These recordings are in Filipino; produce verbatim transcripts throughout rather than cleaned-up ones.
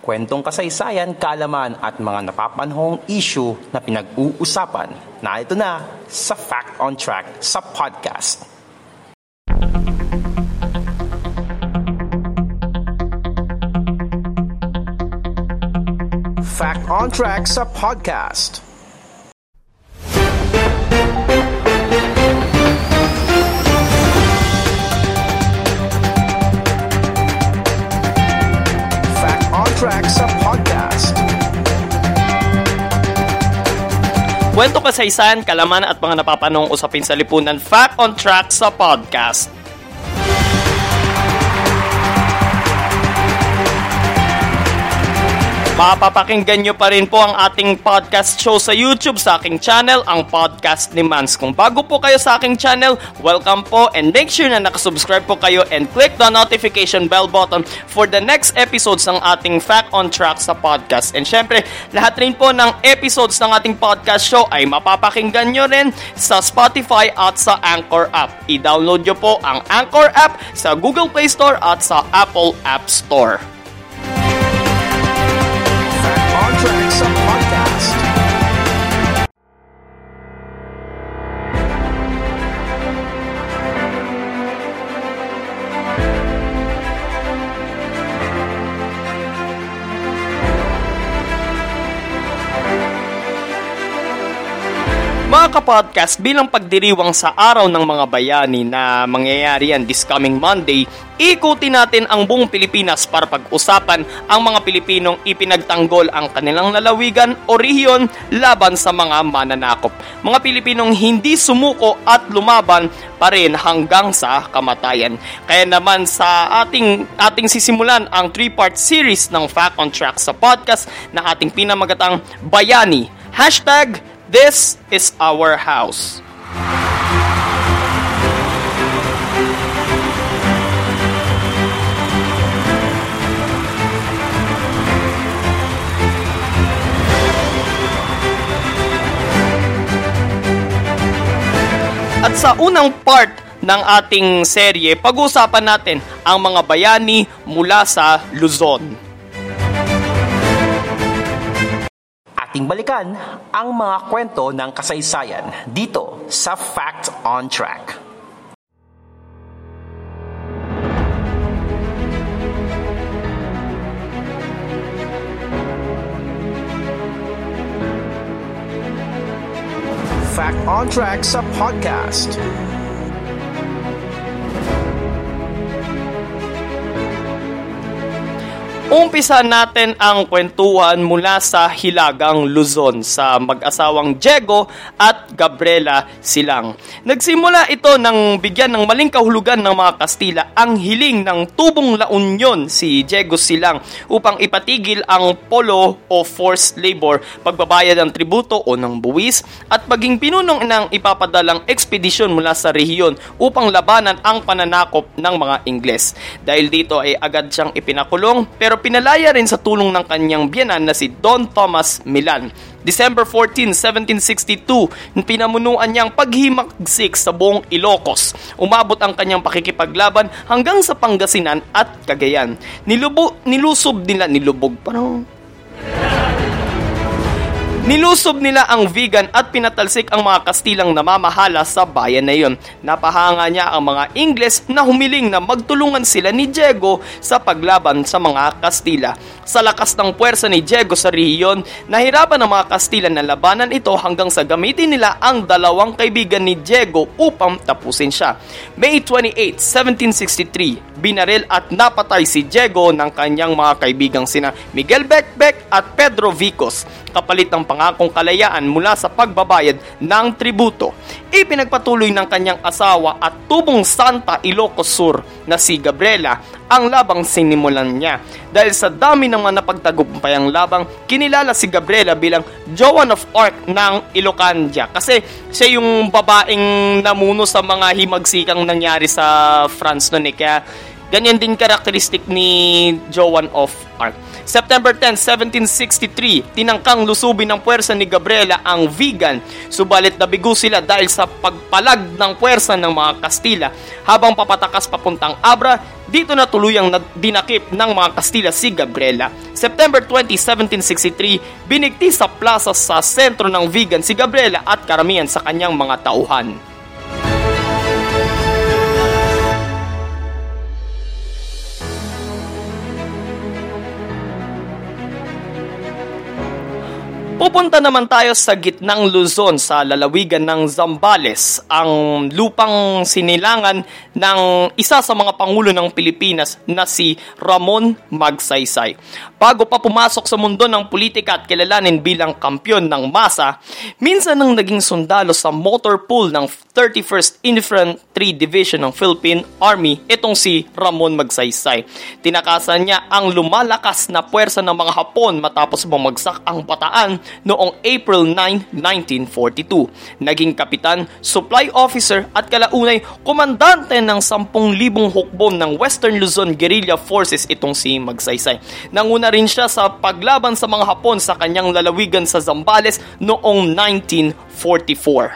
Kwentong kasaysayan, kaalaman at mga napapanhong issue na pinag-uusapan. Na ito na sa Fact on Track sa podcast. Fact on Track sa podcast. Tracks of podcast. Kwento kasaysayan, kalaman at mga napapanong usapin sa lipunan. Fact on Track sa podcast. Mapapakinggan nyo pa rin po ang ating podcast show sa YouTube sa aking channel, ang Podcast ni Mans. Kung bago po kayo sa aking channel, welcome po and make sure na nakasubscribe po kayo and click the notification bell button for the next episodes ng ating Fact on Track sa podcast. And syempre, lahat rin po ng episodes ng ating podcast show ay mapapakinggan nyo rin sa Spotify at sa Anchor app. I-download nyo po ang Anchor app sa Google Play Store at sa Apple App Store. Tracks of podcast. Mga kapodcast, bilang pagdiriwang sa araw ng mga bayani na mangyayari yan this coming Monday, ikutin natin ang buong Pilipinas para pag-usapan ang mga Pilipinong ipinagtanggol ang kanilang lalawigan o rehiyon laban sa mga mananakop. Mga Pilipinong hindi sumuko at lumaban pa rin hanggang sa kamatayan. Kaya naman sa ating ating sisimulan ang three-part series ng Fact on Track sa podcast na ating pinamagatang Bayani. Hashtag This is Our House. At sa unang part ng ating serye, pag-usapan natin ang mga bayani mula sa Luzon. Ating balikan ang mga kwento ng kasaysayan dito sa Fact on Track. Fact on Track sa podcast. Umpisa natin ang kwentuhan mula sa Hilagang Luzon sa mag-asawang Diego at Gabriela Silang. Nagsimula ito ng bigyan ng maling kahulugan ng mga Kastila ang hiling ng tubong La Union si Diego Silang upang ipatigil ang polo o forced labor, pagbabayad ng tributo o ng buwis, at paging pinunong ng ipapadalang ekspedisyon mula sa rehiyon upang labanan ang pananakop ng mga Ingles. Dahil dito ay agad siyang ipinakulong, pero pinalaya rin sa tulong ng kanyang biyenan na si Don Tomas Milan. December fourteenth, seventeen sixty-two, pinamunuan niyang paghimagsik sa buong Ilocos. Umabot ang kanyang pakikipaglaban hanggang sa Pangasinan at Cagayan. Nilubo, nilusob nila, nilubog, parang... Nilusob nila ang Vigan at pinatalsik ang mga Kastilang namamahala sa bayan na iyon. Napahanga niya ang mga Ingles na humiling na magtulungan sila ni Diego sa paglaban sa mga Kastila. Sa lakas ng puwersa ni Diego sa rehiyon, nahirapan ang mga Kastila na labanan ito hanggang sa gamitin nila ang dalawang kaibigan ni Diego upang tapusin siya. May twenty-eighth, seventeen sixty-three, binaril at napatay si Diego ng kanyang mga kaibigang sina Miguel Becbec at Pedro Vicos, kapalit ng pangakong kalayaan mula sa pagbabayad ng tributo. Ipinagpatuloy ng kanyang asawa at tubong Santa Ilocos Sur na si Gabriela ang labang sinimulan niya. Dahil sa dami ng mga napagtagumpayang labang, kinilala si Gabriela bilang Joan of Arc ng Ilocandia kasi siya yung babaeng namuno sa mga himagsikang nangyari sa France noon eh. Kaya Ganyan din karakteristik ni Joan of Arc. September tenth, seventeen sixty-three, tinangkang lusubin ng puwersa ni Gabriela ang Vigan, subalit nabigo sila dahil sa pagpalag ng puwersa ng mga Kastila. Habang papatakas papuntang Abra, dito na tuluyang dinakip ng mga Kastila si Gabriela. September twentieth, seventeen sixty-three, binigtis sa plaza sa sentro ng Vigan si Gabriela at karamihan sa kanyang mga tauhan. Pupunta naman tayo sa gitnang Luzon sa lalawigan ng Zambales, ang lupang sinilangan ng isa sa mga pangulo ng Pilipinas na si Ramon Magsaysay. Bago pa pumasok sa mundo ng politika at kilalanin bilang kampiyon ng masa, minsan nang naging sundalo sa motor pool ng thirty-first Infantry Division ng Philippine Army, itong si Ramon Magsaysay. Tinakasan niya ang lumalakas na puwersa ng mga Hapon matapos bumagsak ang Bataan noong April ninth, nineteen forty-two. Naging kapitan, supply officer at kalaunay komandante ng ten thousand hukbong ng Western Luzon Guerrilla Forces itong si Magsaysay. Nanguna rin siya sa paglaban sa mga Hapon sa kanyang lalawigan sa Zambales noong nineteen forty-four.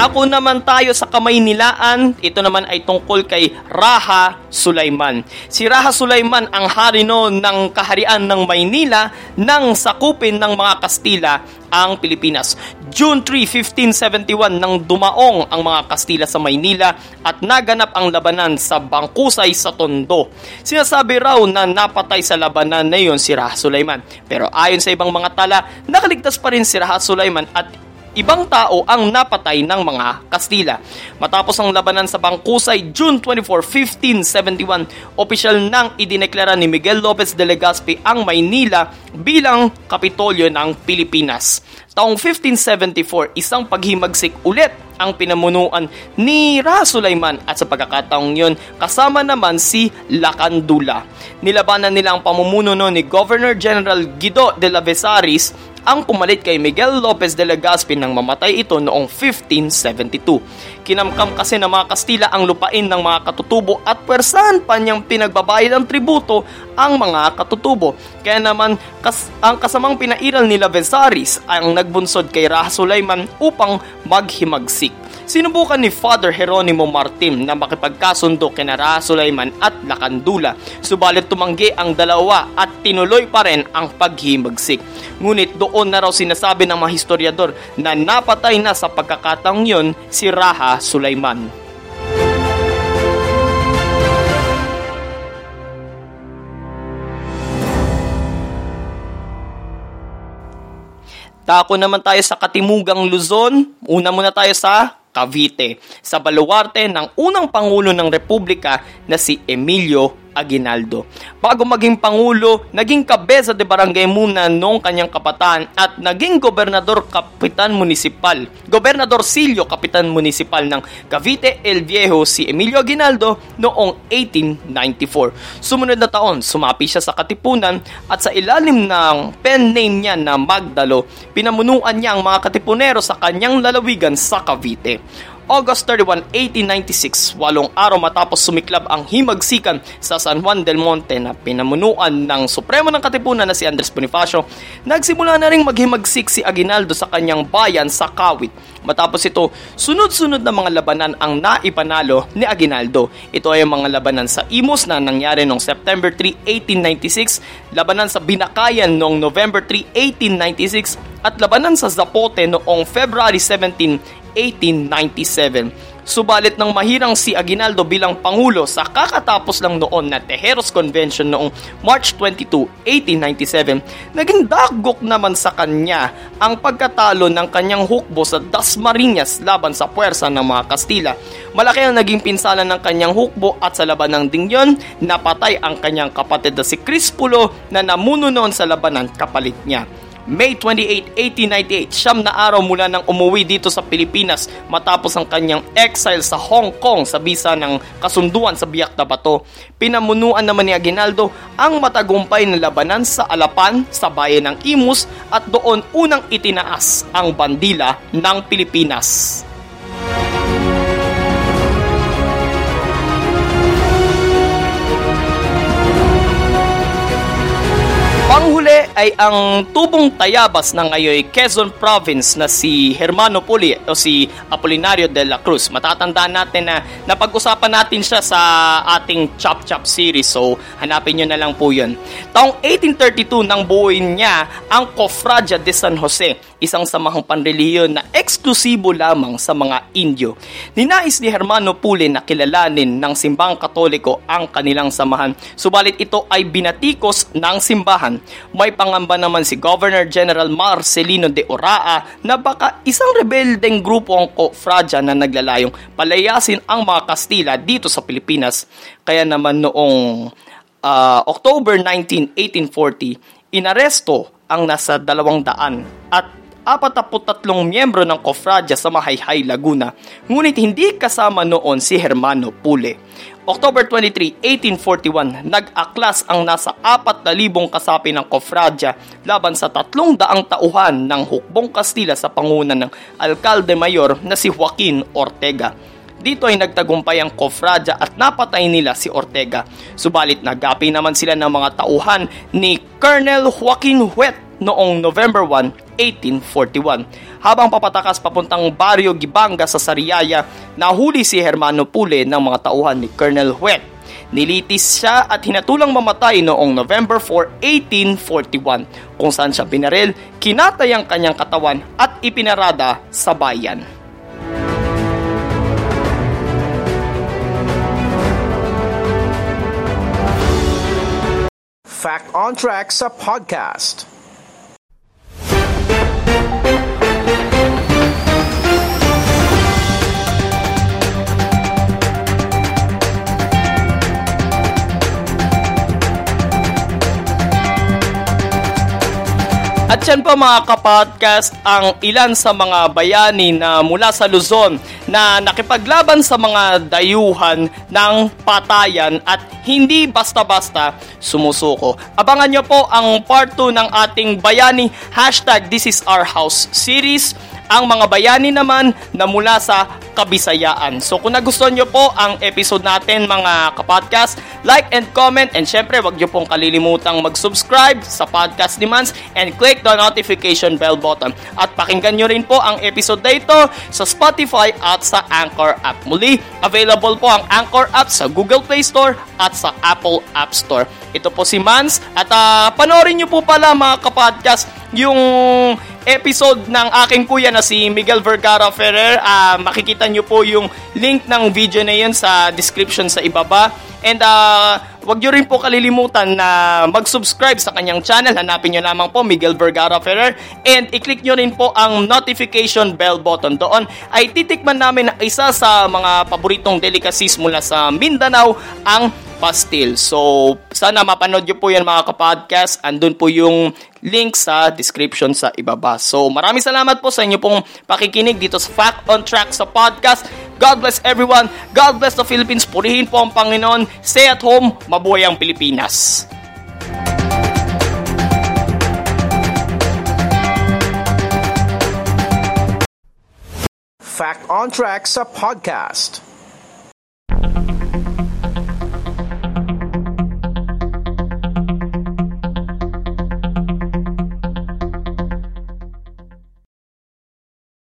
Ako naman tayo sa Kamaynilaan, ito naman ay tungkol kay Rajah Sulayman. Si Rajah Sulayman ang hari noon ng kaharian ng Maynila nang sakupin ng mga Kastila ang Pilipinas. June third, fifteen seventy-one nang dumaong ang mga Kastila sa Maynila at naganap ang labanan sa Bangkusay sa Tondo. Sinasabi raw na napatay sa labanan na iyon si Rajah Sulayman. Pero ayon sa ibang mga tala, nakaligtas pa rin si Rajah Sulayman at ibang tao ang napatay ng mga Kastila. Matapos ang labanan sa Bangkusay, June twenty-fourth, fifteen seventy-one, opisyal nang idineklara ni Miguel Lopez de Legazpi ang Maynila bilang kapitolyo ng Pilipinas. Taong fifteen seventy-four, isang paghimagsik ulit ang pinamunuan ni Rajah Sulayman at sa pagkakataong yun, kasama naman si Lacandula. Nilabanan nila ang pamumuno ni Governor General Guido de Lavezaris ang pumalit kay Miguel Lopez de Legazpi nang mamatay ito noong fifteen seventy-two. Kinamkam kasi ng mga Kastila ang lupain ng mga katutubo at pwersahan pa niyang pinagbabayad ng tributo ang mga katutubo. Kaya naman kas- ang kasamang pinairal ni Lavezaris ang nagbunsod kay Rajah Sulayman upang maghimagsik. Sinubukan ni Father Jeronimo Martim na makipagkasundo kina Rajah Sulayman at Lacandula, subalit tumanggi ang dalawa at tinuloy pa rin ang paghimagsik. Ngunit doon na raw sinasabi ng mga historiador na napatay na sa pagkakataong yun si Rajah Sulayman. Dako naman tayo sa Katimugang Luzon. Una muna tayo sa Cavite, sa baluarte ng unang Pangulo ng Republika na si Emilio Aguinaldo. Bago maging Pangulo, naging kabeza de barangay muna noong kanyang kabataan at naging gobernador kapitan municipal. Gobernador Silio, kapitan municipal ng Cavite El Viejo si Emilio Aguinaldo noong eighteen ninety-four. Sumunod na taon, sumapi siya sa Katipunan at sa ilalim ng pen name niya na Magdalo, pinamunuan niya ang mga Katipunero sa kanyang lalawigan sa Cavite. August thirty-first, eighteen ninety-six, walong araw matapos sumiklab ang himagsikan sa San Juan del Monte na pinamunuan ng Supremo ng Katipunan na si Andres Bonifacio, nagsimula na rin maghimagsik si Aguinaldo sa kanyang bayan sa Kawit. Matapos ito, sunod-sunod na mga labanan ang naipanalo ni Aguinaldo. Ito ay ang mga labanan sa Imus na nangyari noong September third, eighteen ninety-six, labanan sa Binakayan noong November third, eighteen ninety-six, at labanan sa Zapote noong February seventeenth, eighteen ninety-seven. Subalit nang mahirang si Aguinaldo bilang Pangulo sa kakatapos lang noon na Tejeros Convention noong March twenty-second, eighteen ninety-seven, naging dagok naman sa kanya ang pagkatalo ng kanyang hukbo sa Dasmariñas laban sa puwersa ng mga Kastila. Malaki ang naging pinsala ng kanyang hukbo at sa labanang ding yon, napatay ang kanyang kapatid na si Crispulo na namuno noon sa labanan kapalit niya. May twenty-eighth, eighteen ninety-eight, siyam na araw mula nang umuwi dito sa Pilipinas matapos ang kanyang exile sa Hong Kong sa bisa ng kasunduan sa Biak-na-Bato. Pinamunuan naman ni Aguinaldo ang matagumpay na labanan sa Alapan sa bayan ng Imus at doon unang itinaas ang bandila ng Pilipinas. Panghuli ay ang tubong Tayabas ng ngayoy Quezon Province na si Hermano Pule o si Apolinario de la Cruz. Matatandaan natin na napag-usapan natin siya sa ating Chop Chop series, so hanapin nyo na lang po yun. Taong eighteen thirty-two nang buuin niya ang Cofradia de San Jose, isang samahang panreliyon na eksklusibo lamang sa mga Indio. Ninais ni Hermano Pule na kilalanin ng simbahang Katoliko ang kanilang samahan, subalit ito ay binatikos ng simbahan. May pangamba naman si Governor General Marcelino de Uraa na baka isang rebeldeng grupo ang Cofradia na naglalayong palayasin ang mga Kastila dito sa Pilipinas. Kaya naman noong uh, October nineteenth, eighteen forty, inaresto ang nasa dalawang daan at forty-three miyembro ng Cofradia sa Mahayhay, Laguna, ngunit hindi kasama noon si Hermano Pule. October twenty-third, eighteen forty-one, nag-aklas ang nasa four thousand kasapi ng Cofradia laban sa three hundred tauhan ng hukbong Kastila sa panguna ng Alkalde Mayor na si Joaquin Ortega. Dito ay nagtagumpay ang Cofradia at napatay nila si Ortega. Subalit nagapi naman sila ng mga tauhan ni Colonel Joaquin Wet noong November first, eighteen forty-one. Habang papatakas papuntang Barrio Gibanga sa Sariaya, nahuli si Hermano Pule ng mga tauhan ni Colonel Huet. Nilitis siya at hinatulang mamatay noong November fourth, eighteen forty-one, kung saan siya binaril, kinatay ang kanyang katawan at ipinarada sa bayan. Fact on Track sa podcast. At yan po mga kapodcast ang ilan sa mga bayani na mula sa Luzon na nakipaglaban sa mga dayuhan ng patayan at hindi basta-basta sumusuko. Abangan nyo po ang part two ng ating bayani hashtag This Is Our House series. Ang mga bayani naman na mula sa Kabisayaan. So kung nagustuhan nyo po ang episode natin mga kapodcast, like and comment, and syempre wag nyo pong kalilimutang mag-subscribe sa podcast ni Mans and click the notification bell button. At pakinggan nyo rin po ang episode na ito sa Spotify at sa Anchor app. Muli, available po ang Anchor app sa Google Play Store at sa Apple App Store. Ito po si Mans at uh, panoorin nyo po pala mga kapodcast yung episode ng aking kuya na si Miguel Vergara Ferrer. Uh, makikita nyo po yung link ng video na yun sa description sa ibaba. And uh, wag nyo rin po kalilimutan na mag-subscribe sa kanyang channel. Hanapin nyo lamang po Miguel Vergara Ferrer. And i-click nyo rin po ang notification bell button. Doon ay titikman namin isa sa mga paboritong delicacies mula sa Mindanao, ang pastil. So, sana mapanood nyo po yan mga kapodcast. Andun po yung link sa description sa ibaba. So, maraming salamat po sa inyo pong pakikinig dito sa Fact on Track sa podcast. God bless everyone. God bless the Philippines. Purihin po ang Panginoon. Stay at home. Mabuhay ang Pilipinas. Fact on Track sa podcast.